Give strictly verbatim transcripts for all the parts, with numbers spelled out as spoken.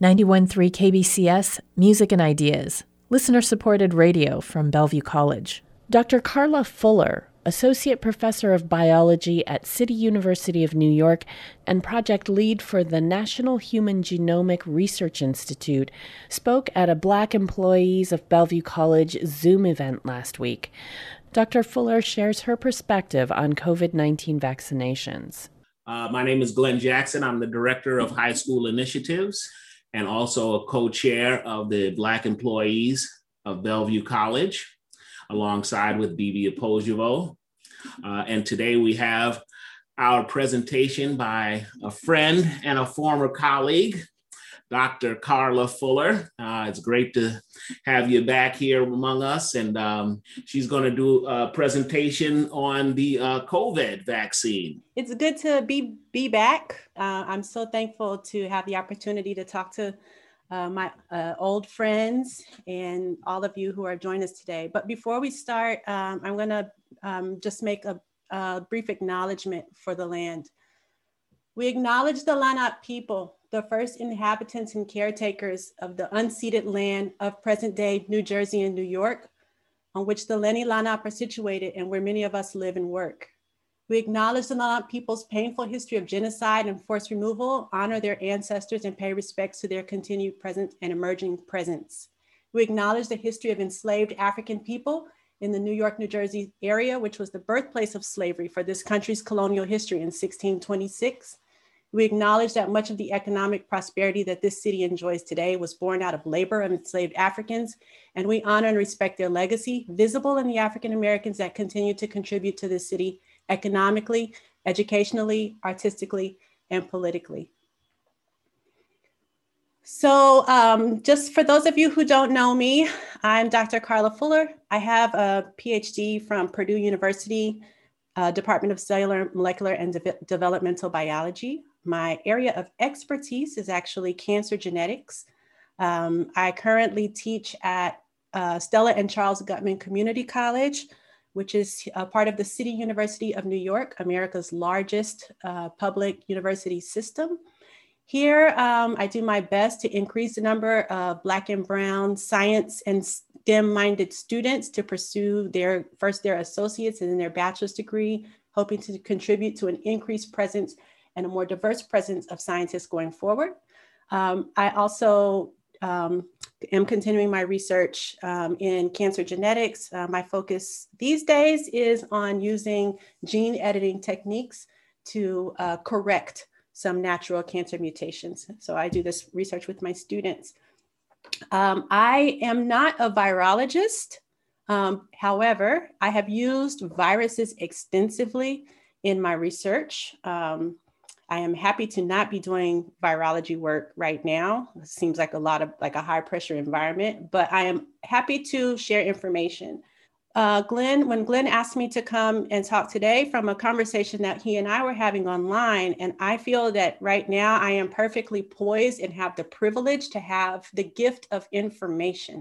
ninety-one point three K B C S, Music and Ideas, listener-supported radio from Bellevue College. Doctor Carla Fuller, Associate Professor of Biology at City University of New York and Project Lead for the National Human Genomic Research Institute, spoke at a Black Employees of Bellevue College Zoom event last week. Doctor Fuller shares her perspective on COVID nineteen vaccinations. Uh, my name is Glenn Jackson. I'm the Director of High School Initiatives and also a co-chair of the Black Employees of Bellevue College, alongside with B B Apojevo. Uh, and today we have our presentation by a friend and a former colleague, Doctor Carla Fuller. Uh, it's great to have you back here among us. And um, she's gonna do a presentation on the uh, COVID vaccine. It's good to be, be back. Uh, I'm so thankful to have the opportunity to talk to Uh, my uh, old friends and all of you who are joining us today. But before we start, um, I'm gonna um, just make a, a brief acknowledgement for the land. We acknowledge the Lenape people, the first inhabitants and caretakers of the unceded land of present-day New Jersey and New York, on which the Lenni Lenape are situated and where many of us live and work. We acknowledge the Lenape people's painful history of genocide and forced removal, honor their ancestors, and pay respects to their continued present and emerging presence. We acknowledge the history of enslaved African people in the New York, New Jersey area, which was the birthplace of slavery for this country's colonial history in sixteen twenty-six. We acknowledge that much of the economic prosperity that this city enjoys today was born out of labor of enslaved Africans, and we honor and respect their legacy, visible in the African Americans that continue to contribute to this city economically, educationally, artistically, and politically. So um, just for those of you who don't know me, I'm Doctor Carla Fuller. I have a PhD from Purdue University, uh, Department of Cellular, Molecular, and De- Developmental Biology. My area of expertise is actually cancer genetics. Um, I currently teach at uh, Stella and Charles Gutman Community College, which is a part of the City University of New York, America's largest uh, public university system. Here, um, I do my best to increase the number of Black and Brown science and STEM-minded students to pursue their first their associates and then their bachelor's degree, hoping to contribute to an increased presence and a more diverse presence of scientists going forward. Um, I also um, I'm continuing my research um, in cancer genetics. Uh, my focus these days is on using gene editing techniques to uh, correct some natural cancer mutations. So I do this research with my students. Um, I am not a virologist. Um, however, I have used viruses extensively in my research. Um, I am happy to not be doing virology work right now. It seems like a lot of like a high pressure environment, but I am happy to share information. Uh, Glenn, when Glenn asked me to come and talk today from a conversation that he and I were having online, and I feel that right now I am perfectly poised and have the privilege to have the gift of information.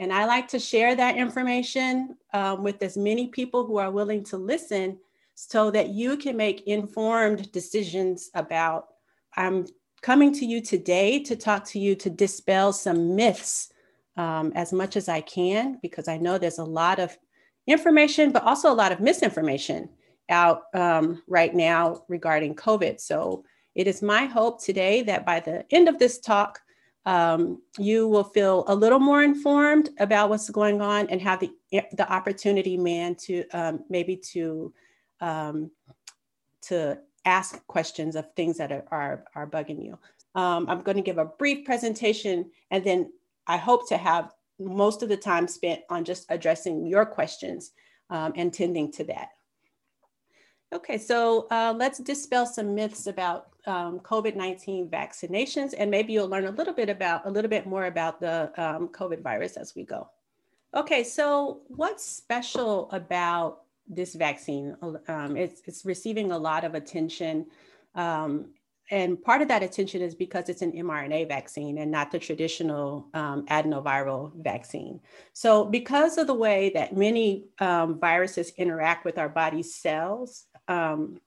And I like to share that information um, with as many people who are willing to listen, so that you can make informed decisions about. I'm coming to you today to talk to you to dispel some myths um, as much as I can, because I know there's a lot of information, but also a lot of misinformation out um, right now regarding COVID. So it is my hope today that by the end of this talk, um, you will feel a little more informed about what's going on and have the, the opportunity, man, to um, maybe to Um, to ask questions of things that are, are, are bugging you. Um, I'm going to give a brief presentation, and then I hope to have most of the time spent on just addressing your questions um, and tending to that. Okay, so uh, let's dispel some myths about um, COVID nineteen vaccinations, and maybe you'll learn a little bit about a little bit more about the um, COVID virus as we go. Okay, so what's special about this vaccine? um, it's, it's receiving a lot of attention. Um, and part of that attention is because it's an mRNA vaccine and not the traditional um, adenoviral vaccine. So because of the way that many um, viruses interact with our body's cells, um,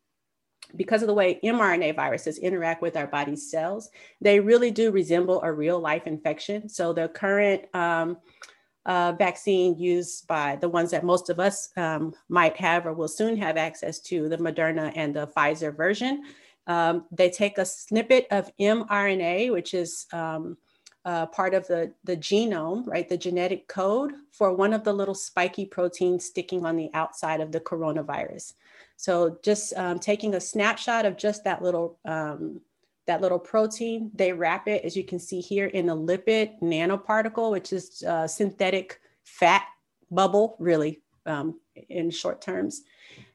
because of the way mRNA viruses interact with our body's cells, they really do resemble a real life infection. So the current um, uh, vaccine used by the ones that most of us um, might have or will soon have access to, the Moderna and the Pfizer version, um, they take a snippet of mRNA, which is um, uh, part of the, the genome, right? The genetic code for one of the little spiky proteins sticking on the outside of the coronavirus. So just um, taking a snapshot of just that little, um, that little protein, they wrap it, as you can see here, in a lipid nanoparticle, which is uh, synthetic fat bubble, really, um, in short terms.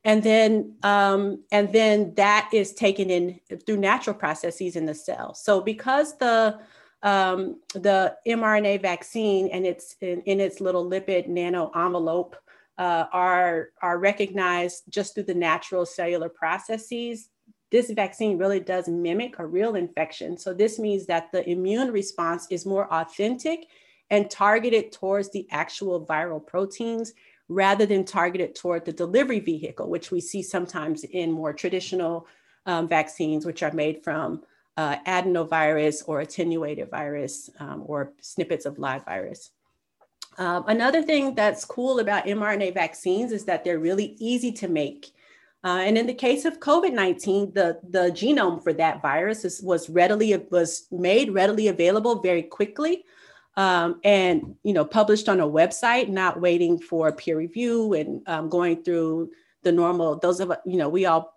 And then, um, and then that is taken in through natural processes in the cell. So because the, um, the mRNA vaccine and its, in, in its little lipid nano envelope Uh, are, are recognized just through the natural cellular processes, this vaccine really does mimic a real infection. So this means that the immune response is more authentic and targeted towards the actual viral proteins rather than targeted toward the delivery vehicle, which we see sometimes in more traditional um, vaccines, which are made from uh, adenovirus or attenuated virus um, or snippets of live virus. Um, another thing that's cool about mRNA vaccines is that they're really easy to make. Uh, and in the case of COVID nineteen, the, the genome for that virus is, was readily, was made readily available very quickly um, and, you know, published on a website, not waiting for peer review and um, going through the normal, those of, you know, we all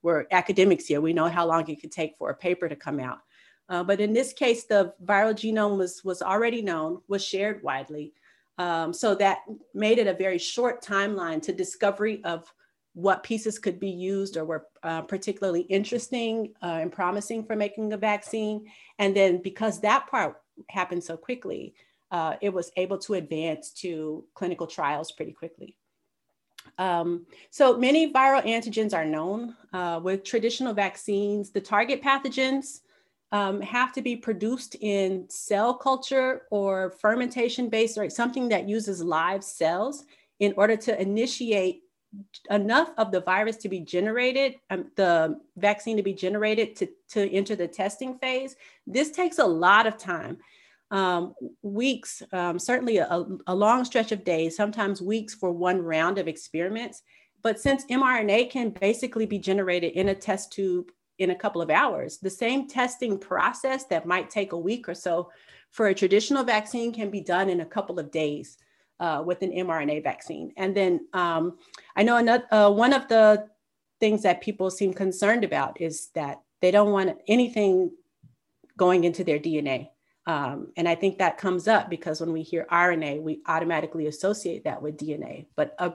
were academics here. We know how long it could take for a paper to come out. Uh, but in this case, the viral genome was, was already known, was shared widely. Um, so that made it a very short timeline to discovery of what pieces could be used or were uh, particularly interesting uh, and promising for making a vaccine. And then because that part happened so quickly, uh, it was able to advance to clinical trials pretty quickly. Um, so many viral antigens are known. Uh, with traditional vaccines, the target pathogens Um, have to be produced in cell culture or fermentation-based, or something that uses live cells in order to initiate enough of the virus to be generated, um, the vaccine to be generated to, to enter the testing phase. This takes a lot of time, um, weeks, um, certainly a, a long stretch of days, sometimes weeks for one round of experiments. But since mRNA can basically be generated in a test tube in a couple of hours, the same testing process that might take a week or so for a traditional vaccine can be done in a couple of days uh, with an mRNA vaccine. And then um, I know another, uh, one of the things that people seem concerned about is that they don't want anything going into their D N A. Um, and I think that comes up because when we hear R N A, we automatically associate that with D N A. But a,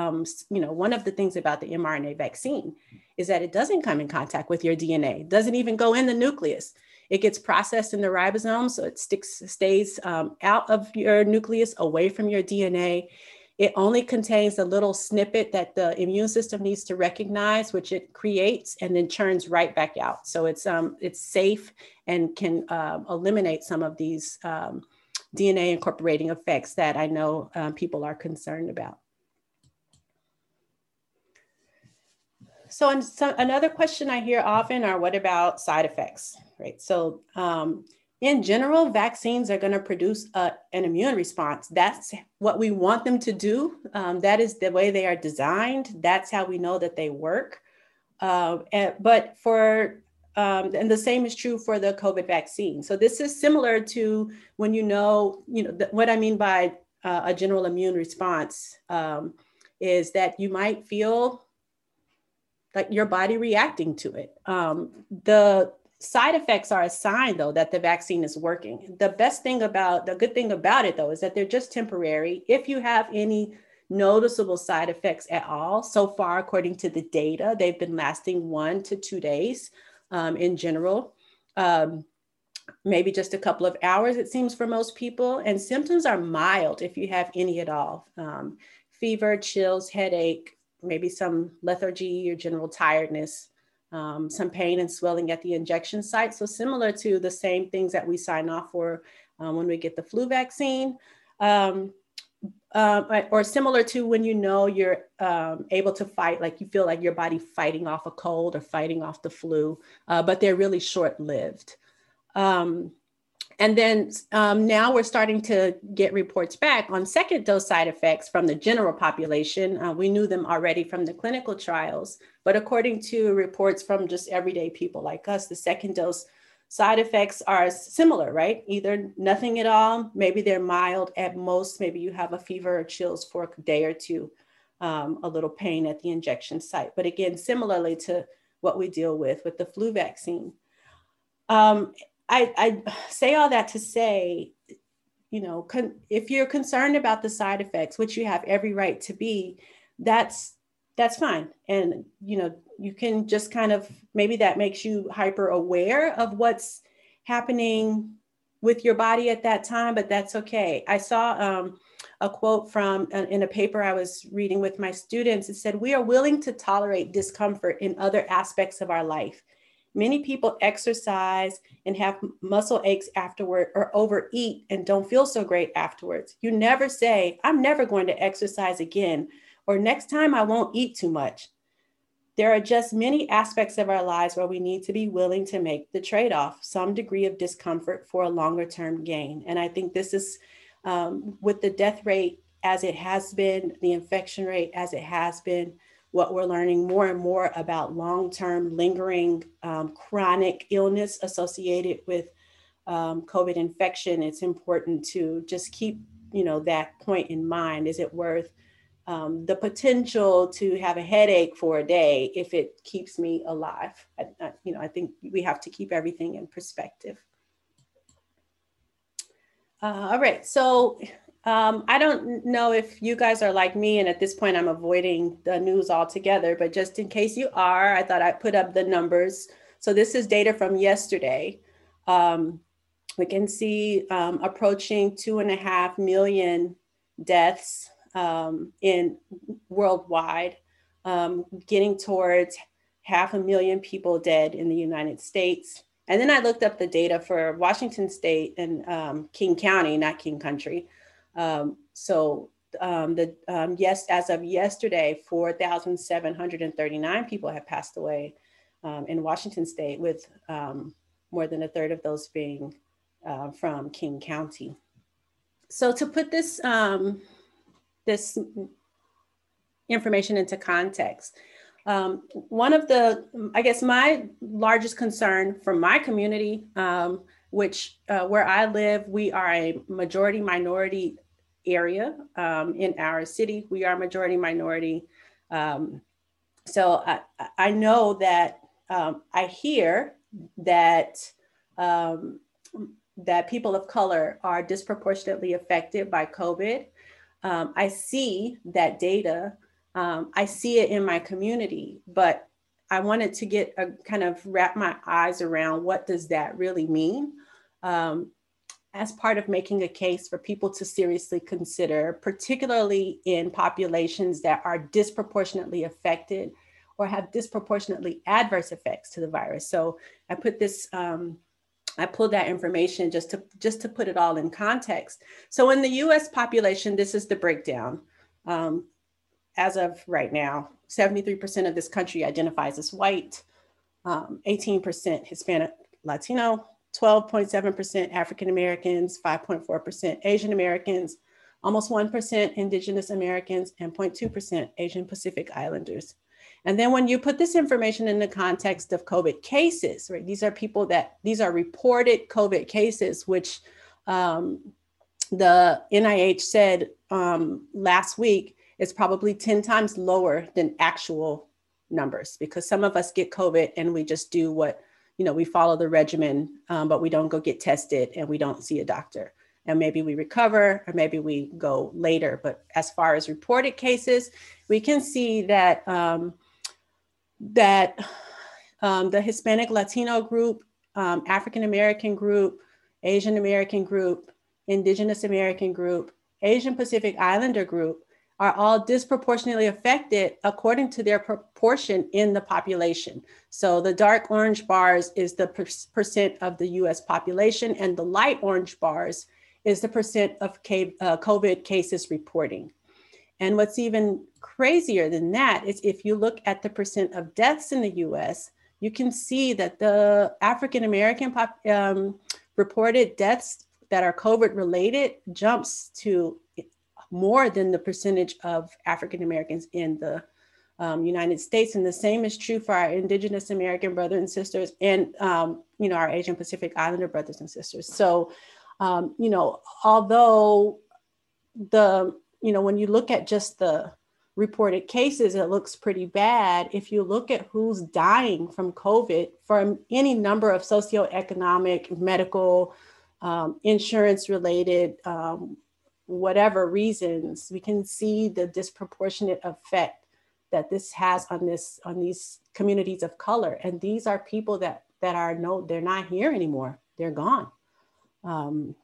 Um, you know, one of the things about the mRNA vaccine is that it doesn't come in contact with your D N A. It doesn't even go in the nucleus. It gets processed in the ribosome, so it sticks, stays um, out of your nucleus, away from your D N A. It only contains a little snippet that the immune system needs to recognize, which it creates and then churns right back out. So it's um, it's safe and can uh, eliminate some of these um, D N A incorporating effects that I know uh, people are concerned about. So, so another question I hear often are, what about side effects, right? So um, in general, vaccines are going to produce a, an immune response. That's what we want them to do. Um, that is the way they are designed. That's how we know that they work. Uh, and, but for, um, and the same is true for the COVID vaccine. So this is similar to when you know, you know, what I mean by uh, a general immune response um, is that you might feel like your body reacting to it. Um, the side effects are a sign though that the vaccine is working. The best thing about, the good thing about it though, is that they're just temporary. If you have any noticeable side effects at all, so far, according to the data, they've been lasting one to two days um, in general, um, maybe just a couple of hours, it seems for most people. And symptoms are mild if you have any at all. Um, fever, chills, headache, maybe some lethargy or general tiredness, um, some pain and swelling at the injection site. So similar to the same things that we sign off for um, when we get the flu vaccine. Um, uh, or similar to when you know you're um, able to fight, like you feel like your body fighting off a cold or fighting off the flu, uh, but they're really short-lived. Um, and then um, now we're starting to get reports back on second dose side effects from the general population. Uh, we knew them already from the clinical trials, but according to reports from just everyday people like us, the second dose side effects are similar, right? Either nothing at all, maybe they're mild at most, maybe you have a fever or chills for a day or two, um, a little pain at the injection site. But again, similarly to what we deal with with the flu vaccine. Um, I, I say all that to say, you know, con- if you're concerned about the side effects, which you have every right to be, that's that's fine. And, you know, you can just kind of, maybe that makes you hyper aware of what's happening with your body at that time, but that's okay. I saw um, a quote from uh, in a paper I was reading with my students. It said, "We are willing to tolerate discomfort in other aspects of our life. Many people exercise and have muscle aches afterward or overeat and don't feel so great afterwards. You never say, 'I'm never going to exercise again,' or 'next time I won't eat too much.' There are just many aspects of our lives where we need to be willing to make the trade-off, some degree of discomfort for a longer-term gain." And I think this is, um, with the death rate as it has been, the infection rate as it has been, what we're learning more and more about long-term lingering um, chronic illness associated with um, COVID infection. It's important to just keep, you know, that point in mind. Is it worth Um, the potential to have a headache for a day if it keeps me alive? I, I, you know, I think we have to keep everything in perspective. Uh, all right, so um, I don't know if you guys are like me, and at this point I'm avoiding the news altogether, but just in case you are, I thought I'd put up the numbers. So this is data from yesterday. Um, we can see um, approaching two and a half million deaths Um, in worldwide, um, getting towards half a million people dead in the United States. And then I looked up the data for Washington State and um, King County, not King Country. Um, so um, the um, yes, as of yesterday, four thousand seven hundred thirty-nine people have passed away um, in Washington State, with um, more than a third of those being uh, from King County. So to put this, um, this information into context. Um, one of the, I guess my largest concern for my community, um, which uh, where I live, we are a majority minority area um, in our city. We are majority minority. Um, so I, I know that um, I hear that um, that people of color are disproportionately affected by COVID. Um, I see that data, um, I see it in my community, but I wanted to get a kind of wrap my eyes around what does that really mean um, as part of making a case for people to seriously consider, particularly in populations that are disproportionately affected or have disproportionately adverse effects to the virus. So I put this, um, I pulled that information just to just to put it all in context. So in the U S population, this is the breakdown. Um, as of right now, seventy-three percent of this country identifies as white, um, eighteen percent Hispanic Latino, twelve point seven percent African Americans, five point four percent Asian Americans, almost one percent Indigenous Americans, and zero point two percent Asian Pacific Islanders. And then when you put this information in the context of COVID cases, right, these are people that, these are reported COVID cases, which um, the N I H said um, last week is probably ten times lower than actual numbers, because some of us get COVID and we just do what, you know, we follow the regimen, um, but we don't go get tested and we don't see a doctor. And maybe we recover, or maybe we go later. But as far as reported cases, we can see that um, that um, the Hispanic Latino group, um, African American group, Asian American group, Indigenous American group, Asian Pacific Islander group are all disproportionately affected according to their proportion in the population. So the dark orange bars is the per- percent of the U S population, and the light orange bars is the percent of K, uh, COVID cases reporting. And what's even crazier than that is if you look at the percent of deaths in the U S, you can see that the African-American pop, um, reported deaths that are COVID related jumps to more than the percentage of African-Americans in the um, United States. And the same is true for our indigenous American brothers and sisters and, um, you know, our Asian Pacific Islander brothers and sisters. So, um, you know, although the, you know, when you look at just the reported cases, it looks pretty bad. If you look at who's dying from COVID, from any number of socioeconomic, medical, um, insurance related, um, whatever reasons, we can see the disproportionate effect that this has on this, on these communities of color. And these are people that, that are no, they're not here anymore. They're gone. Um,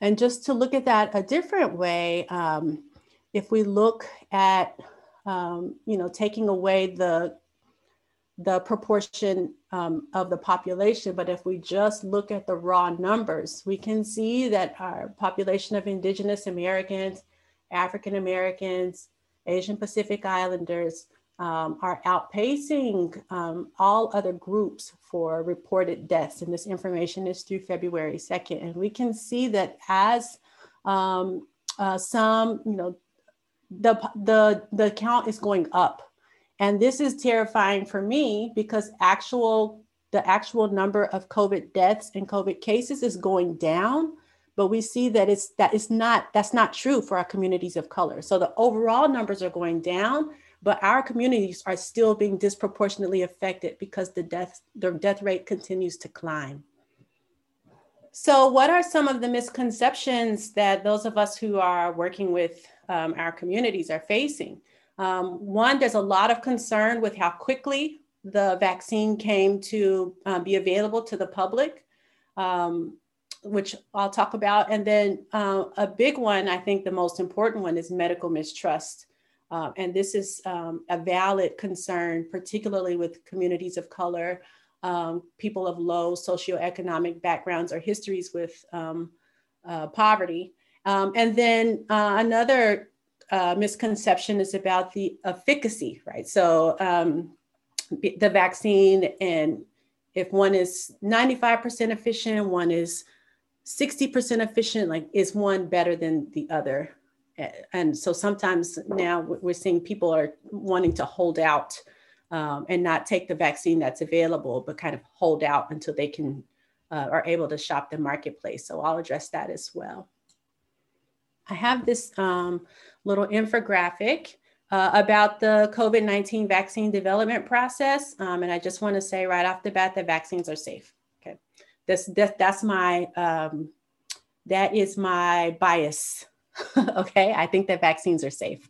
and just to look at that a different way, um, if we look at, um, you know, taking away the, the proportion um, of the population, but if we just look at the raw numbers, we can see that our population of indigenous Americans, African Americans, Asian Pacific Islanders um, are outpacing um, all other groups for reported deaths. And this information is through February second. And we can see that as um, uh, some, you know, The, the, the count is going up. And this is terrifying for me because actual, the actual number of COVID deaths and COVID cases is going down, but we see that it's, that it's not, that's not true for our communities of color. So the overall numbers are going down, but our communities are still being disproportionately affected because the death, the death rate continues to climb. So what are some of the misconceptions that those of us who are working with um, our communities are facing? Um, one, there's a lot of concern with how quickly the vaccine came to um, be available to the public, um, which I'll talk about. And then uh, a big one, I think the most important one, is medical mistrust. Uh, and this is um, a valid concern, particularly with communities of color, Um, people of low socioeconomic backgrounds or histories with um, uh, poverty. Um, and then uh, another uh, misconception is about the efficacy, right? So um, the vaccine, and if one is ninety-five percent efficient, one is sixty percent efficient, like is one better than the other? And so sometimes now we're seeing people are wanting to hold out Um, and not take the vaccine that's available, but kind of hold out until they can, uh, are able to shop the marketplace. So I'll address that as well. I have this um, little infographic uh, about the COVID nineteen vaccine development process. Um, and I just wanna say right off the bat that vaccines are safe, okay? This, this, that's my, um, that is my bias, okay? I think that vaccines are safe.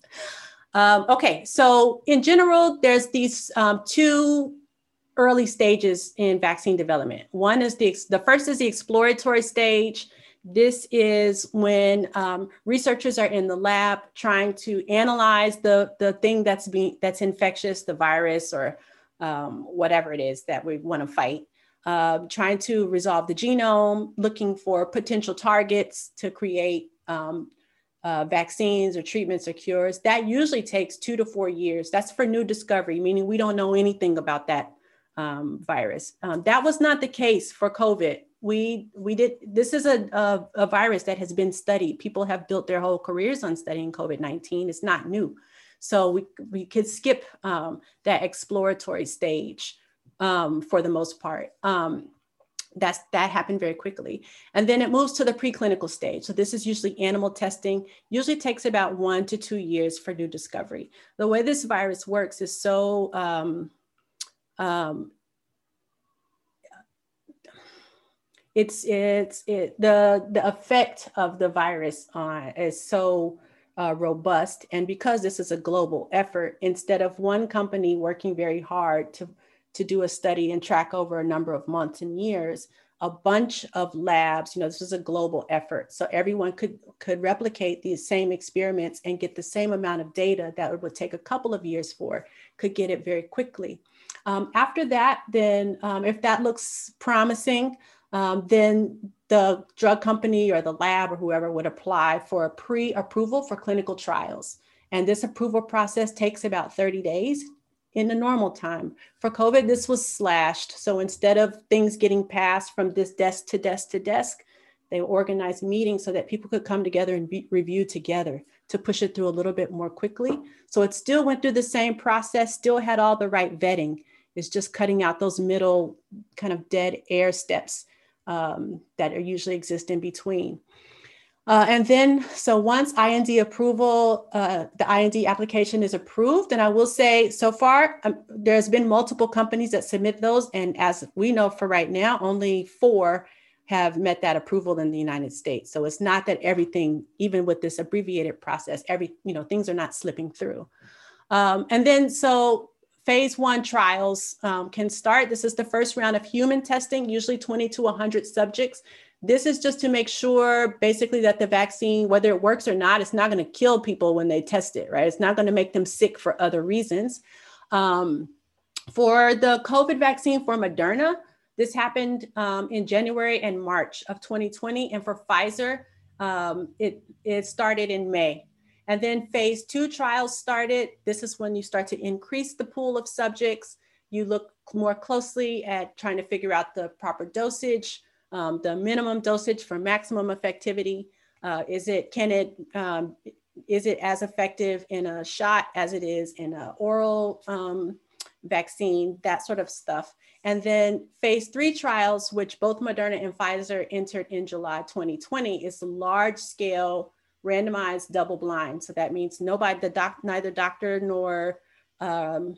Um, okay, so in general, there's these um, two early stages in vaccine development. One is the, the first is the exploratory stage. This is when um, researchers are in the lab trying to analyze the, the thing that's being, that's infectious, the virus or um, whatever it is that we want to fight, uh, trying to resolve the genome, looking for potential targets to create um, Uh, vaccines or treatments or cures. That usually takes two to four years. That's for new discovery, meaning we don't know anything about that um, virus. Um, that was not the case for COVID. We we did. This is a, a a virus that has been studied. People have built their whole careers on studying COVID nineteen. It's not new, so we we could skip um, that exploratory stage um, for the most part. Um, That's, that happened very quickly. And then it moves to the preclinical stage. So this is usually animal testing, usually takes about one to two years for new discovery. The way this virus works is so, um, um, it's, it's it, the, the effect of the virus on, is so uh, robust. And because this is a global effort, instead of one company working very hard to to do a study and track over a number of months and years, a bunch of labs, you know, this was a global effort. So everyone could, could replicate these same experiments and get the same amount of data that it would take a couple of years for, could get it very quickly. Um, after that, then um, if that looks promising, um, then the drug company or the lab or whoever would apply for a pre-approval for clinical trials. And this approval process takes about thirty days in the normal time. For COVID, this was slashed. So instead of things getting passed from this desk to desk to desk, they organized meetings so that people could come together and be, review together to push it through a little bit more quickly. So it still went through the same process, still had all the right vetting. It's just cutting out those middle kind of dead air steps um, that are usually exist in between. Uh, and then, so once I N D approval, uh, the I N D application is approved, and I will say so far, um, there's been multiple companies that submit those. And as we know for right now, only four have met that approval in the United States. So it's not that everything, even with this abbreviated process, every, you know, things are not slipping through. Um, and then, so phase one trials um, can start. This is the first round of human testing, usually twenty to one hundred subjects. This is just to make sure basically that the vaccine, whether it works or not, it's not going to kill people when they test it, right? It's not going to make them sick for other reasons. Um, for the COVID vaccine for Moderna, this happened um, in January and March of twenty twenty. And for Pfizer, um, it, it started in May. And then phase two trials started. This is when you start to increase the pool of subjects. You look more closely at trying to figure out the proper dosage, um, the minimum dosage for maximum effectivity. Uh, is it, can it, um, is it as effective in a shot as it is in an oral um, vaccine, that sort of stuff. And then phase three trials, which both Moderna and Pfizer entered in July twenty twenty, is large scale, randomized, double blind. So that means nobody, the doc, neither doctor nor um,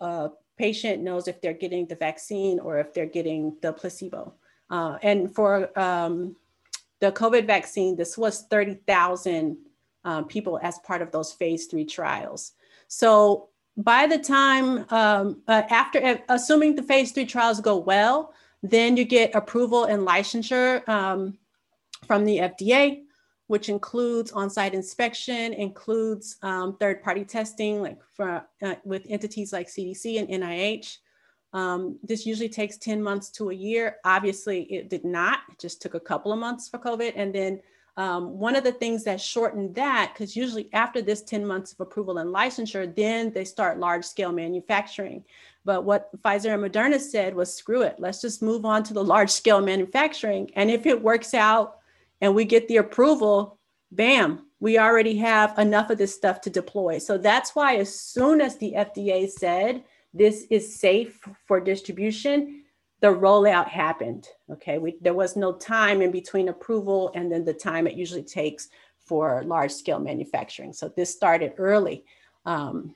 uh, patient knows if they're getting the vaccine or if they're getting the placebo. Uh, and for um, the COVID vaccine, this was thirty thousand um, people as part of those phase three trials. So by the time, um, uh, after, assuming the phase three trials go well, then you get approval and licensure um, from the F D A, which includes on-site inspection, includes um, third-party testing like for, uh, with entities like C D C and N I H. Um, this usually takes ten months to a year. Obviously it did not, it just took a couple of months for COVID. And then um, one of the things that shortened that, because usually after this ten months of approval and licensure, then they start large-scale manufacturing. But what Pfizer and Moderna said was, screw it, let's just move on to the large-scale manufacturing. And if it works out, and we get the approval, bam, we already have enough of this stuff to deploy. So that's why as soon as the F D A said, this is safe for distribution, the rollout happened, okay? We, there was no time in between approval and then the time it usually takes for large scale manufacturing. So this started early. Um,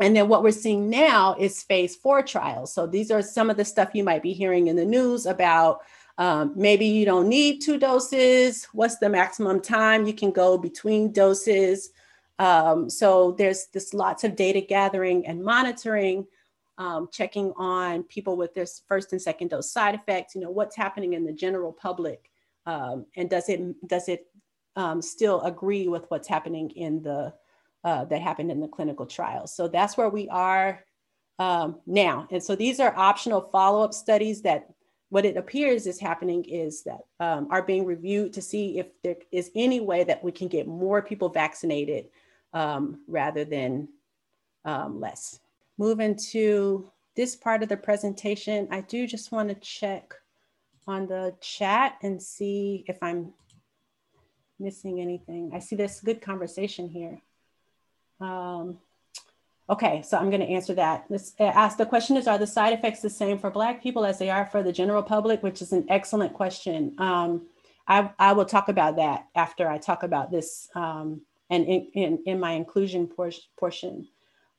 and then what we're seeing now is phase four trials. So these are some of the stuff you might be hearing in the news about. Um, maybe you don't need two doses. What's the maximum time you can go between doses? Um, so there's this lots of data gathering and monitoring, um, checking on people with their first and second dose side effects, you know, what's happening in the general public, um, and does it, does it um, still agree with what's happening in the, uh, that happened in the clinical trials. So that's where we are um, now. And so these are optional follow-up studies that what it appears is happening is that um, are being reviewed to see if there is any way that we can get more people vaccinated um, rather than um, less. Moving to this part of the presentation, I do just want to check on the chat and see if I'm missing anything. I see this good conversation here. Um, Okay, so I'm going to answer that. Let's ask the question is, are the side effects the same for Black people as they are for the general public, which is an excellent question. Um, I, I will talk about that after I talk about this um, and in, in, in my inclusion portion.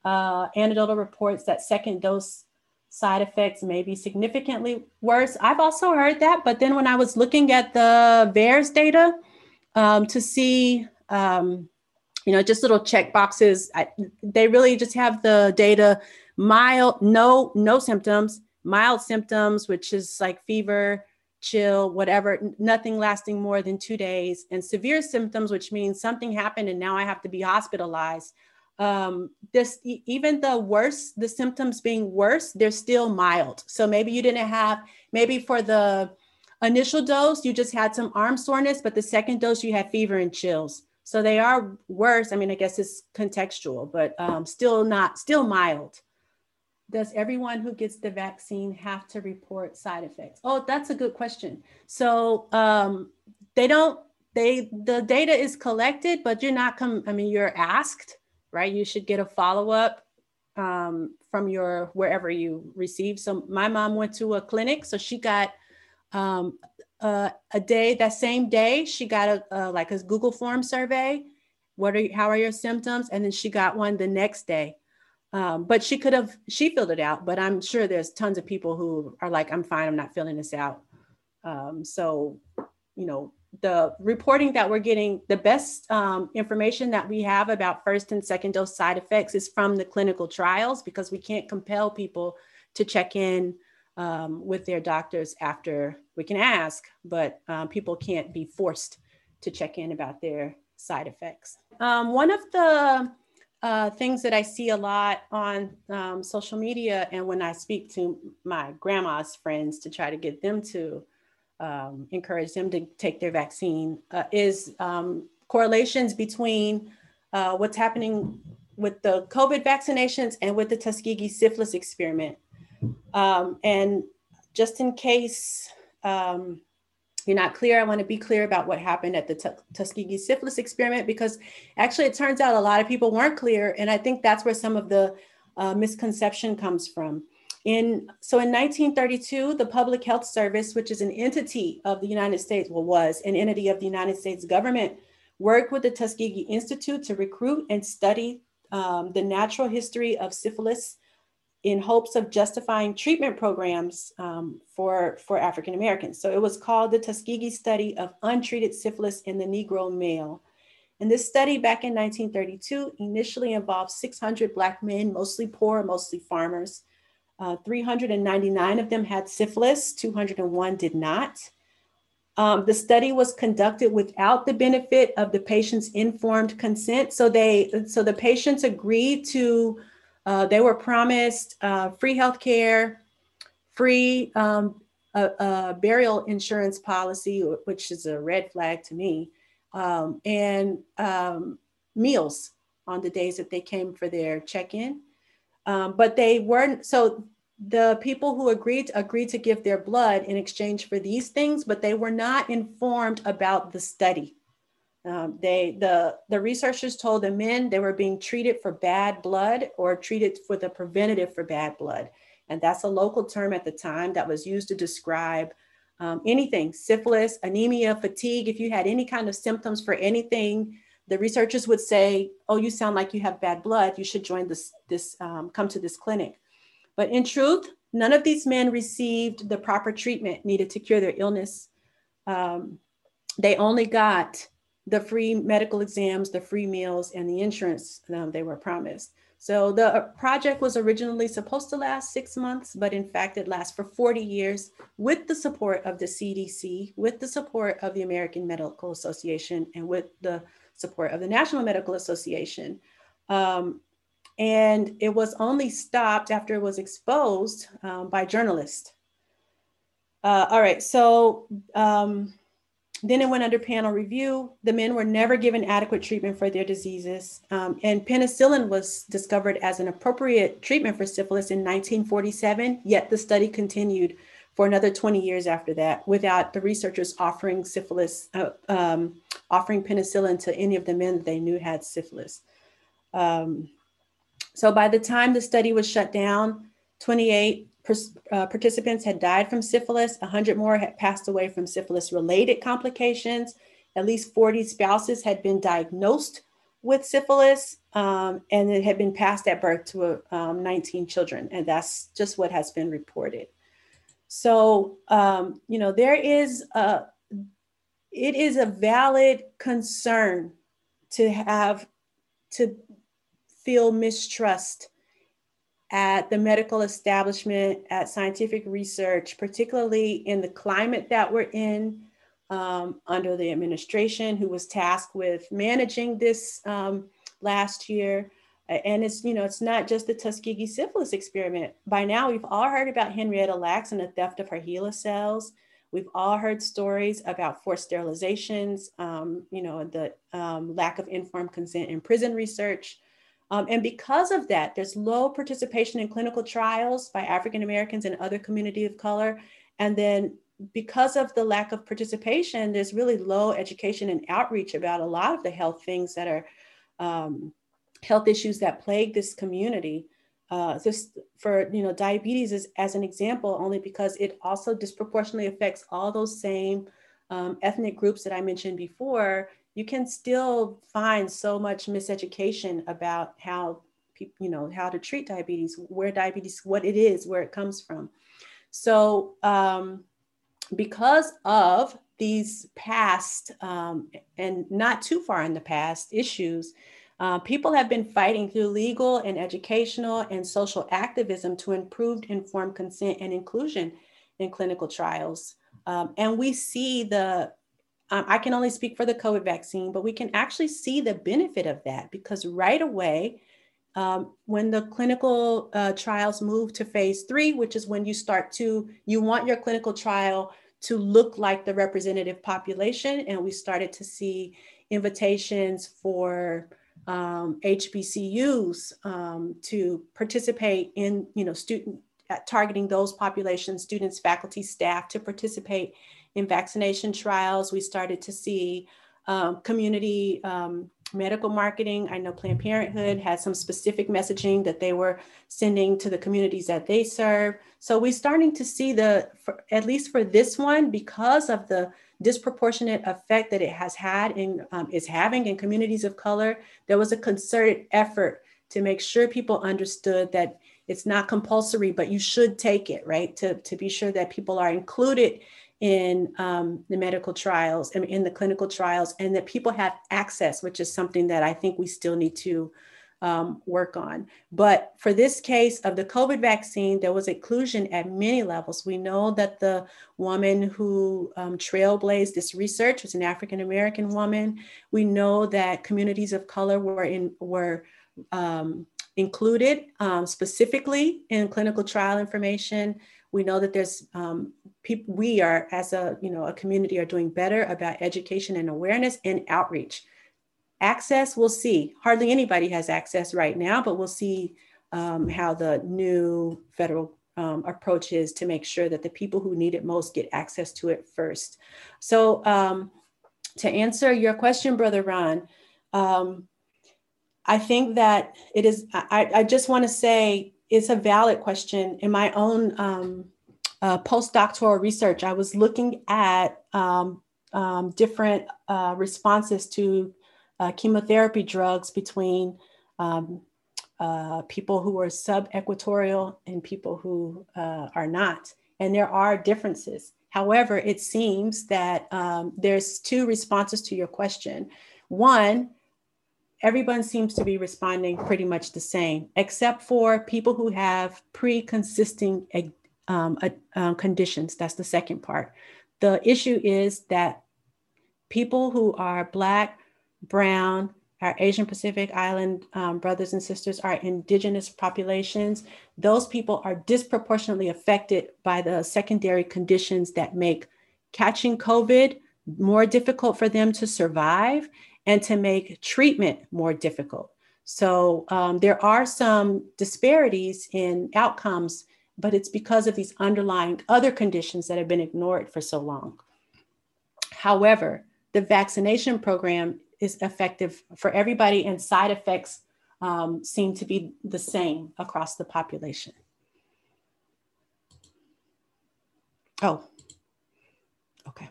Uh, anecdotal reports that second dose side effects may be significantly worse. I've also heard that, but then when I was looking at the VAERS data um, to see, um, you know, just little check boxes. I, they really just have the data, mild, no, no symptoms, mild symptoms, which is like fever, chill, whatever, nothing lasting more than two days, and severe symptoms, which means something happened and now I have to be hospitalized. Um, this, even the worse, the symptoms being worse, they're still mild. So maybe you didn't have, maybe for the Initial dose, you just had some arm soreness, but the second dose, you had fever and chills. So they are worse. I mean, I guess it's contextual, but um, still not, still mild. Does everyone who gets the vaccine have to report side effects? Oh, that's a good question. So um, they don't, they, the data is collected, but you're not, com- I mean, you're asked, right? You should get a follow-up um, from your, wherever you receive. So my mom went to a clinic, so she got um, uh, a day, that same day, she got a, uh, like a Google form survey. What are you, how are your symptoms? And then she got one the next day. Um, but she could have, she filled it out, but I'm sure there's tons of people who are like, I'm fine, I'm not filling this out. Um, so, you know, the reporting that we're getting, the best um, information that we have about first and second dose side effects is from the clinical trials, because we can't compel people to check in um, with their doctors after. We can ask, but um, people can't be forced to check in about their side effects. Um, one of the uh, things that I see a lot on um, social media, and when I speak to my grandma's friends to try to get them to Um, encourage them to take their vaccine uh, is um, correlations between uh, what's happening with the COVID vaccinations and with the Tuskegee syphilis experiment. Um, and just in case um, you're not clear, I want to be clear about what happened at the t- Tuskegee syphilis experiment, because actually it turns out a lot of people weren't clear. And I think that's where some of the uh, misconception comes from. In, so in nineteen thirty-two, the Public Health Service, which is an entity of the United States, well, was an entity of the United States government, worked with the Tuskegee Institute to recruit and study um, the natural history of syphilis in hopes of justifying treatment programs um, for, for African Americans. So it was called the Tuskegee Study of Untreated Syphilis in the Negro Male. And this study back in nineteen thirty-two initially involved six hundred Black men, mostly poor, mostly farmers. Uh, three hundred ninety-nine of them had syphilis, two hundred one did not. Um, the study was conducted without the benefit of the patient's informed consent. So they, so the patients agreed to, uh, they were promised uh, free healthcare, free um, a, a burial insurance policy, which is a red flag to me, um, and um, meals on the days that they came for their check-in. Um, but they weren't, so the people who agreed agreed to give their blood in exchange for these things, but they were not informed about the study. Um, they, the, the researchers told the men they were being treated for bad blood or treated for the preventative for bad blood. And that's a local term at the time that was used to describe um, anything, syphilis, anemia, fatigue. If you had any kind of symptoms for anything, the researchers would say, oh, you sound like you have bad blood. You should join this, this um, come to this clinic. But in truth, none of these men received the proper treatment needed to cure their illness. Um, they only got the free medical exams, the free meals, and the insurance um, they were promised. So the project was originally supposed to last six months, but in fact, it lasts for forty years with the support of the C D C, with the support of the American Medical Association, and with the support of the National Medical Association. Um, and it was only stopped after it was exposed um, by journalists. Uh, all right, so um, then it went under panel review. The men were never given adequate treatment for their diseases. Um, and penicillin was discovered as an appropriate treatment for syphilis in nineteen forty-seven, yet the study continued for another twenty years after that, without the researchers offering syphilis, uh, um, offering penicillin to any of the men that they knew had syphilis. Um, so by the time the study was shut down, twenty-eight pers- uh, participants had died from syphilis, one hundred more had passed away from syphilis-related complications, at least forty spouses had been diagnosed with syphilis, um, and it had been passed at birth to uh, um, nineteen children, and that's just what has been reported. So, um, you know, there is a, it is a valid concern to have, to feel mistrust at the medical establishment, at scientific research, particularly in the climate that we're in, um, under the administration who was tasked with managing this um, last year. And it's, you know, it's not just the Tuskegee syphilis experiment. By now, we've all heard about Henrietta Lacks and the theft of her HeLa cells. We've all heard stories about forced sterilizations, um, you know, the um, lack of informed consent in prison research. Um, and because of that, there's low participation in clinical trials by African Americans and other community of color. And then because of the lack of participation, there's really low education and outreach about a lot of the health things that are um, health issues that plague this community. Uh, just for, you know, diabetes is, as an example, only because it also disproportionately affects all those same um, ethnic groups that I mentioned before. You can still find so much miseducation about how, you know, how to treat diabetes, where diabetes, what it is, where it comes from. So um, because of these past um, and not too far in the past issues, Uh, people have been fighting through legal and educational and social activism to improve informed consent and inclusion in clinical trials. Um, and we see the, um, I can only speak for the COVID vaccine, but we can actually see the benefit of that, because right away, um, when the clinical uh, trials move to phase three, which is when you start to, you want your clinical trial to look like the representative population. And we started to see invitations for Um, H B C Us um, to participate in, you know, student uh, targeting those populations, students, faculty, staff to participate in vaccination trials. We started to see um, community um, medical marketing. I know Planned Parenthood had some specific messaging that they were sending to the communities that they serve. So we're starting to see the, for, at least for this one, because of the disproportionate effect that it has had and um, is having in communities of color, there was a concerted effort to make sure people understood that it's not compulsory, but you should take it, right? To, to be sure that people are included in um, the medical trials and in the clinical trials, and that people have access, which is something that I think we still need to um, work on. But for this case of the COVID vaccine, there was inclusion at many levels. We know that the woman who um, trailblazed this research was an African-American woman. We know that communities of color were in were um, included um, specifically in clinical trial information. We know that there's um, people, we are as a, you know, a community are doing better about education and awareness and outreach. Access, we'll see. Hardly anybody has access right now, but we'll see um, how the new federal um, approach is to make sure that the people who need it most get access to it first. So um, to answer your question, Brother Ron, um, I think that it is, I, I just want to say, it's a valid question. In my own um, uh, postdoctoral research, I was looking at um, um, different uh, responses to uh, chemotherapy drugs between um, uh, people who are sub-equatorial and people who uh, are not. And there are differences. However, it seems that um, there's two responses to your question. One, everyone seems to be responding pretty much the same, except for people who have pre-consisting um, uh, uh, conditions. That's the second part. The issue is that people who are Black, Brown, our Asian Pacific Island um, brothers and sisters, our indigenous populations, those people are disproportionately affected by the secondary conditions that make catching COVID more difficult for them to survive and to make treatment more difficult. So um, there are some disparities in outcomes, but it's because of these underlying other conditions that have been ignored for so long. However, the vaccination program is effective for everybody, and side effects um, seem to be the same across the population. Oh, okay.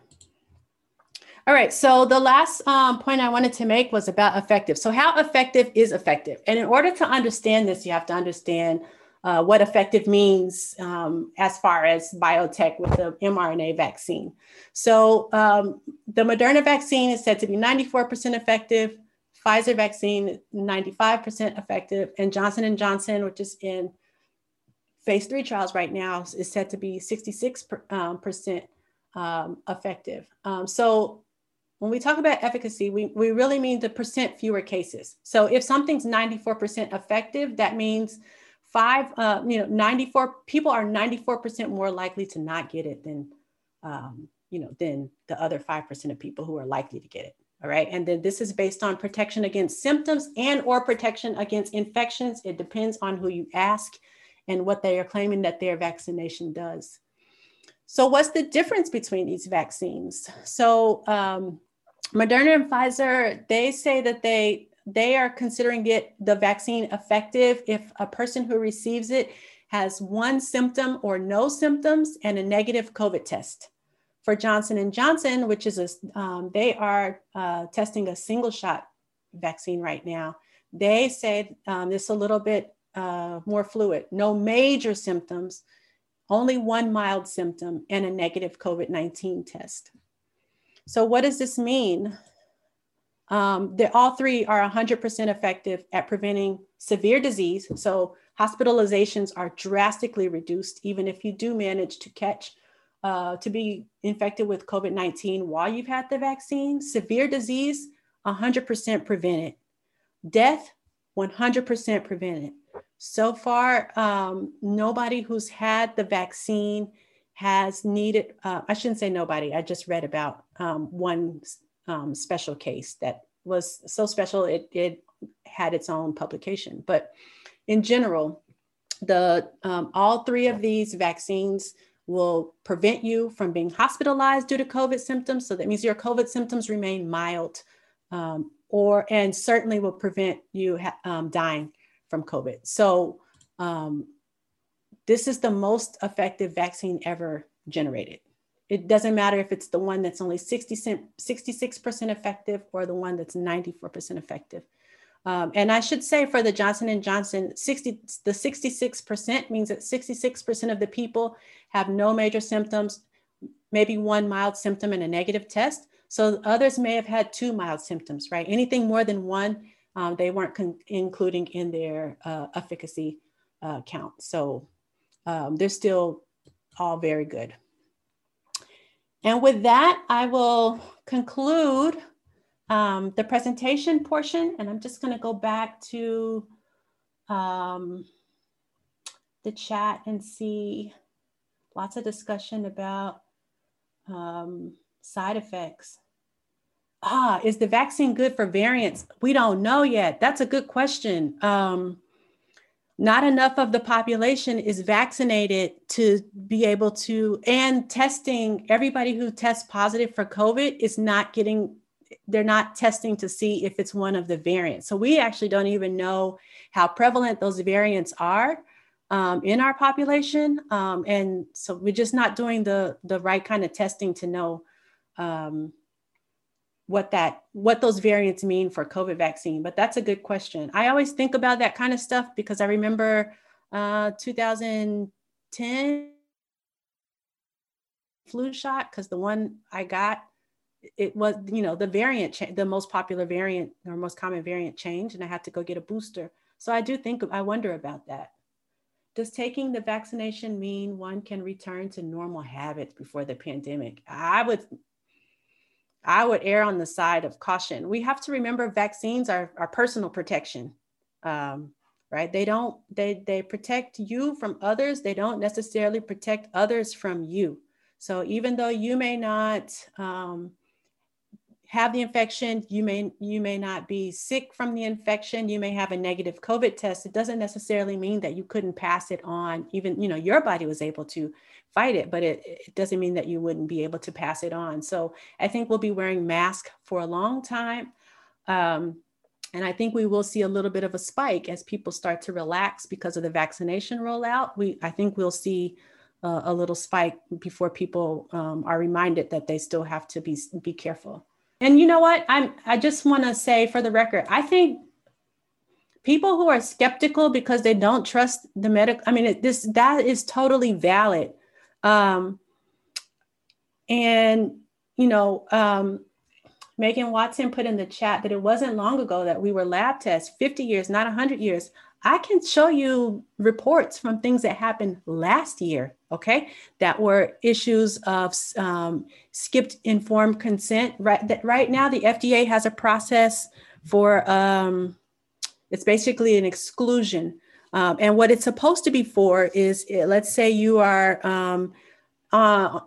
All right, so the last um, point I wanted to make was about effective. So how effective is effective? And in order to understand this, you have to understand uh, what effective means um, as far as biotech with the mRNA vaccine. So um, the Moderna vaccine is said to be ninety-four percent effective, Pfizer vaccine, ninety-five percent effective, and Johnson and Johnson, which is in phase three trials right now, is said to be sixty-six percent um, percent, um, effective. Um, so when we talk about efficacy, we, we really mean the percent fewer cases. So if something's ninety-four percent effective, that means five, uh, you know, ninety-four people are ninety-four percent more likely to not get it than um, you know, than the other five percent of people who are likely to get it. All right. And then this is based on protection against symptoms and or protection against infections. It depends on who you ask and what they are claiming that their vaccination does. So what's the difference between these vaccines? So um, Moderna and Pfizer, they say that they, they are considering it the vaccine effective if a person who receives it has one symptom or no symptoms and a negative COVID test. For Johnson and Johnson, which is, a, um, they are uh, testing a single shot vaccine right now. They say um, it's a little bit uh, more fluid, no major symptoms, only one mild symptom and a negative COVID nineteen test. So what does this mean? Um, all three are one hundred percent effective at preventing severe disease. So hospitalizations are drastically reduced, even if you do manage to catch Uh, to be infected with COVID nineteen while you've had the vaccine. Severe disease, one hundred percent prevented. Death, one hundred percent prevented. So far, um, nobody who's had the vaccine has needed, uh, I shouldn't say nobody, I just read about um, one um, special case that was so special it, it had its own publication. But in general, the um, all three of these vaccines will prevent you from being hospitalized due to COVID symptoms. So that means your COVID symptoms remain mild um, or, and certainly will prevent you ha um, dying from COVID. So um, this is the most effective vaccine ever generated. It doesn't matter if it's the one that's only sixty-six percent effective or the one that's ninety-four percent effective. Um, and I should say for the Johnson and Johnson, sixty, the sixty-six percent means that sixty-six percent of the people have no major symptoms, maybe one mild symptom and a negative test. So others may have had two mild symptoms, right? Anything more than one, um, they weren't con including in their uh, efficacy uh, count. So um, they're still all very good. And with that, I will conclude Um, the presentation portion, and I'm just going to go back to um, the chat and see lots of discussion about um, side effects. Ah, is the vaccine good for variants? We don't know yet. That's a good question. Um, not enough of the population is vaccinated to be able to, and testing, everybody who tests positive for COVID is not getting they're not testing to see if it's one of the variants. So we actually don't even know how prevalent those variants are um, in our population. Um, and so we're just not doing the, the right kind of testing to know um, what that, what those variants mean for COVID vaccine. But that's a good question. I always think about that kind of stuff because I remember uh, two thousand ten flu shot, because the one I got, it was, you know, the variant, the most popular variant or most common variant changed, and I had to go get a booster. So I do think, I wonder about that. Does taking the vaccination mean one can return to normal habits before the pandemic? I would, I would err on the side of caution. We have to remember vaccines are, are personal protection, um, right? They don't, they, they protect you from others. They don't necessarily protect others from you. So even though you may not, um, have the infection, you may, you may not be sick from the infection, you may have a negative COVID test. It doesn't necessarily mean that you couldn't pass it on. Even, you know, your body was able to fight it, but it, it doesn't mean that you wouldn't be able to pass it on. So I think we'll be wearing masks for a long time. Um, and I think we will see a little bit of a spike as people start to relax because of the vaccination rollout. We, I think we'll see uh, a little spike before people um, are reminded that they still have to be, be careful. And you know what, I'm, I just want to say for the record, I think people who are skeptical because they don't trust the medical, I mean, it, this, that is totally valid. Um, and, you know, um, Megan Watson put in the chat that it wasn't long ago that we were lab tests, fifty years, not one hundred years. I can show you reports from things that happened last year, okay? That were issues of um, skipped informed consent. Right, that right now the F D A has a process for, um, it's basically an exclusion. Um, and what it's supposed to be for is, it, let's say you are um, uh,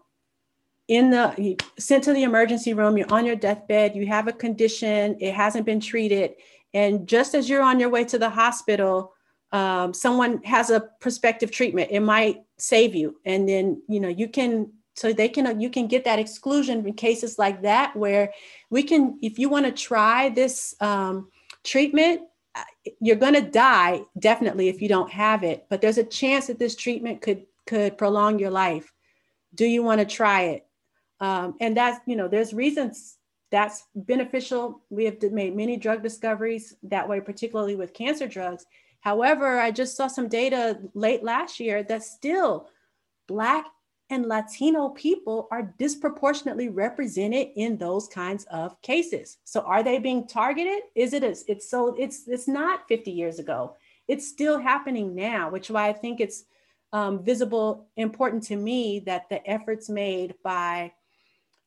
in the sent to the emergency room, you're on your deathbed, you have a condition, it hasn't been treated. And just as you're on your way to the hospital, um, someone has a prospective treatment, it might save you. And then, you know, you can, so they can, you can get that exclusion in cases like that, where we can, if you want to try this um, treatment, you're going to die definitely if you don't have it, but there's a chance that this treatment could, could prolong your life. Do you want to try it? Um, and that's, you know, there's reasons that's beneficial. We have made many drug discoveries that way, particularly with cancer drugs. However, I just saw some data late last year that still Black and Latino people are disproportionately represented in those kinds of cases. So are they being targeted? Is it, is it's so it's, it's not fifty years ago. It's still happening now, which is why I think it's um, visible, important to me that the efforts made by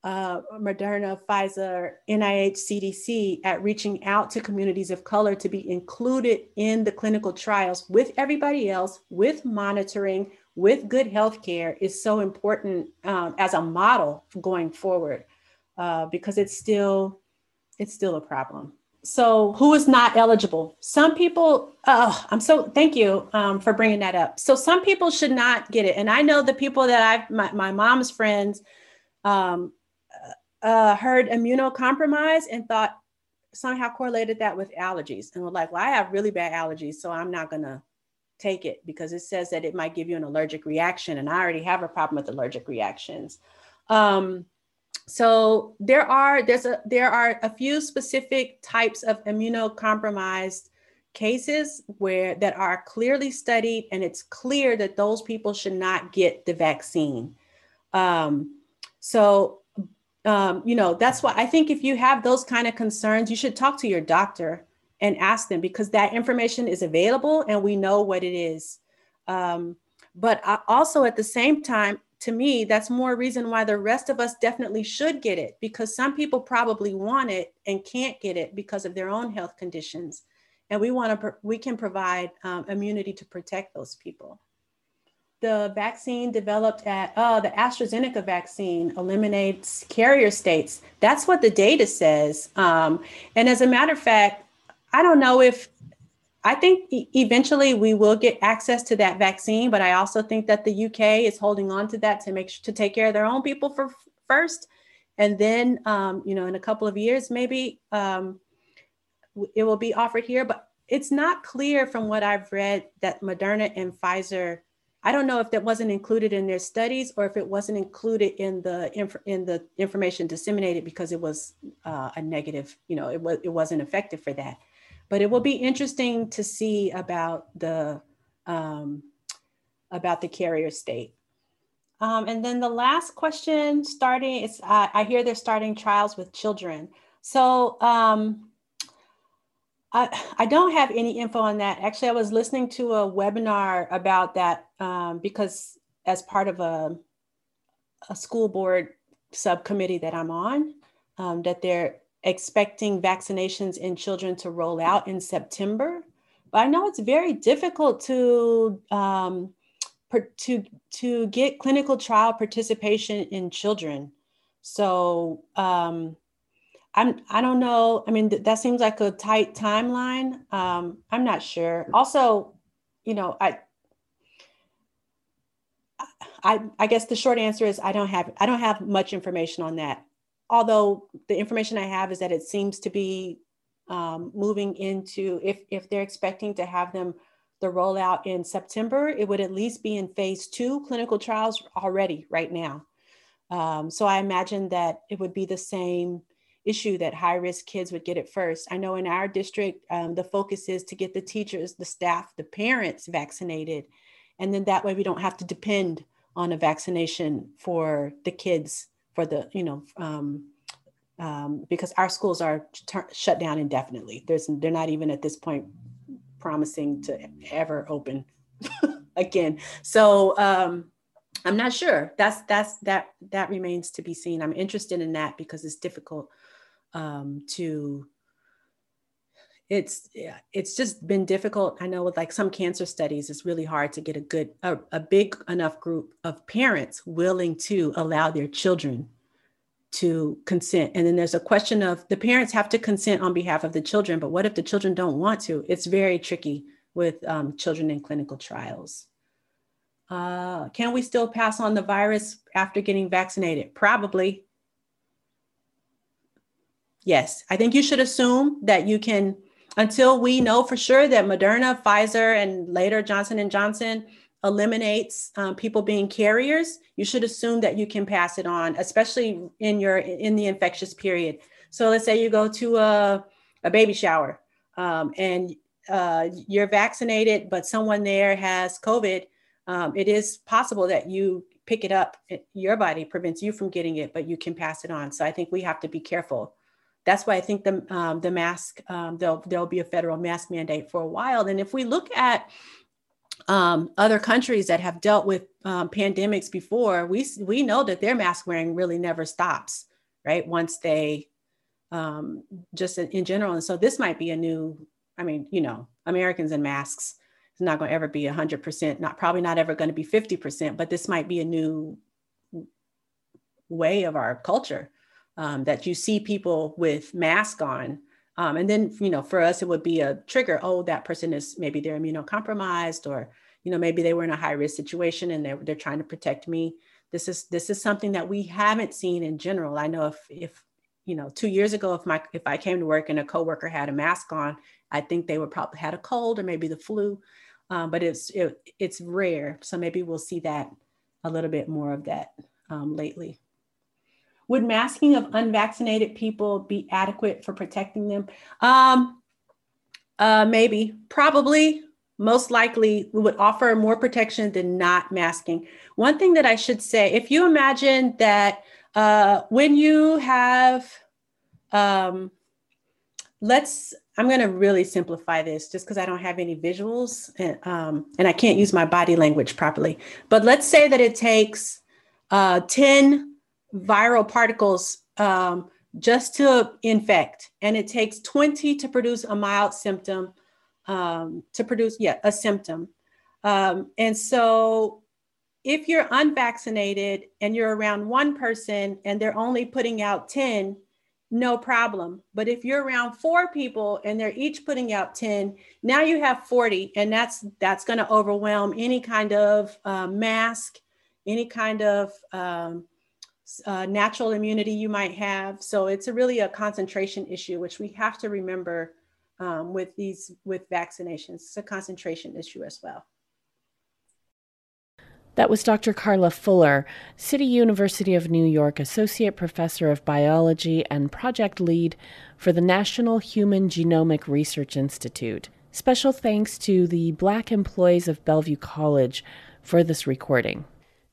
uh, Moderna, Pfizer, N I H, C D C at reaching out to communities of color to be included in the clinical trials with everybody else, with monitoring, with good healthcare is so important um, as a model for going forward uh, because it's still, it's still a problem. So who is not eligible? Some people, oh, I'm so, thank you um, for bringing that up. So some people should not get it. And I know the people that I've, my, my mom's friends um, uh, heard immunocompromised and thought somehow correlated that with allergies and were like, well, I have really bad allergies, so I'm not gonna take it because it says that it might give you an allergic reaction. And I already have a problem with allergic reactions. Um, so there are, there's a, there are a few specific types of immunocompromised cases where that are clearly studied, and it's clear that those people should not get the vaccine. Um, so, um, you know, that's why I think if you have those kind of concerns, you should talk to your doctor and ask them, because that information is available and we know what it is. Um, but I also at the same time, to me, that's more reason why the rest of us definitely should get it, because some people probably want it and can't get it because of their own health conditions. And we want to, we can provide um, immunity to protect those people. The vaccine developed at, uh, the AstraZeneca vaccine eliminates carrier states. That's what the data says. Um, and as a matter of fact, I don't know if, I think eventually we will get access to that vaccine, but I also think that the U K is holding on to that to make sure to take care of their own people for first. And then, um, you know, in a couple of years, maybe um, it will be offered here, but it's not clear from what I've read that Moderna and Pfizer, I don't know if that wasn't included in their studies or if it wasn't included in the inf in the information disseminated because it was uh, a negative, you know, it, was, it wasn't effective for that. But it will be interesting to see about the um, about the carrier state. Um, and then the last question starting is, uh, I hear they're starting trials with children. So um, I, I don't have any info on that. Actually, I was listening to a webinar about that um, because as part of a, a school board subcommittee that I'm on, um, that they're expecting vaccinations in children to roll out in September. But I know it's very difficult to, um, per, to, to get clinical trial participation in children. So um, I'm, I don't know. I mean, th that seems like a tight timeline. Um, I'm not sure. Also, you know, I, I, I guess the short answer is I don't have, I don't have much information on that. Although the information I have is that it seems to be um, moving into, if, if they're expecting to have them, the rollout in September, it would at least be in phase two clinical trials already right now. Um, so I imagine that it would be the same issue that high risk kids would get it first. I know in our district, um, the focus is to get the teachers, the staff, the parents vaccinated. And then that way we don't have to depend on a vaccination for the kids. For the, you know, um, um, because our schools are shut down indefinitely. There's, they're not even at this point promising to ever open again. So um, I'm not sure. That's that's that that remains to be seen. I'm interested in that because it's difficult um, to. it's it's just been difficult. I know with like some cancer studies, it's really hard to get a good, a, a big enough group of parents willing to allow their children to consent. And then there's a question of the parents have to consent on behalf of the children, but what if the children don't want to? It's very tricky with um, children in clinical trials. Uh, can we still pass on the virus after getting vaccinated? Probably. Yes, I think you should assume that you can, until we know for sure that Moderna, Pfizer, and later Johnson and Johnson eliminates um, people being carriers, you should assume that you can pass it on, especially in your in the infectious period. So let's say you go to a, a baby shower um, and uh, you're vaccinated, but someone there has COVID. Um, it is possible that you pick it up. Your body prevents you from getting it, but you can pass it on. So I think we have to be careful. That's why I think the, um, the mask, um, there'll, there'll be a federal mask mandate for a while. And if we look at um, other countries that have dealt with um, pandemics before, we, we know that their mask wearing really never stops, right? Once they, um, just in, in general. And so this might be a new, I mean, you know, Americans and masks, it's not gonna ever be one hundred percent, not probably not ever gonna be fifty percent, but this might be a new way of our culture. Um, that you see people with masks on. Um, and then, you know, for us, it would be a trigger. Oh, that person is, maybe they're immunocompromised, or, you know, maybe they were in a high risk situation and they're, they're trying to protect me. This is, this is something that we haven't seen in general. I know if, if, you know, two years ago, if my, if I came to work and a coworker had a mask on, I think they would probably had a cold or maybe the flu, um, but it's, it, it's rare. So maybe we'll see that a little bit more of that um, lately. Would masking of unvaccinated people be adequate for protecting them? Um, uh, maybe, probably, most likely we would offer more protection than not masking. One thing that I should say, if you imagine that uh, when you have, um, let's, I'm gonna really simplify this just because I don't have any visuals and, um, and I can't use my body language properly. But let's say that it takes uh, ten viral particles um, just to infect. And it takes twenty to produce a mild symptom, um, to produce, yeah, a symptom. Um, and so if you're unvaccinated and you're around one person and they're only putting out ten, no problem. But if you're around four people and they're each putting out ten, now you have forty, and that's, that's going to overwhelm any kind of uh, mask, any kind of um, Uh, natural immunity you might have. So it's a really a concentration issue, which we have to remember um, with these with vaccinations. It's a concentration issue as well. That was Doctor Carla Fuller, City University of New York Associate Professor of Biology and Project Lead for the National Human Genomic Research Institute. Special thanks to the Black employees of Bellevue College for this recording.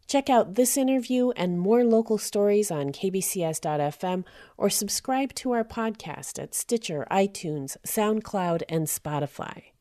Check out this interview and more local stories on K B C S dot F M or subscribe to our podcast at Stitcher, iTunes, SoundCloud, and Spotify.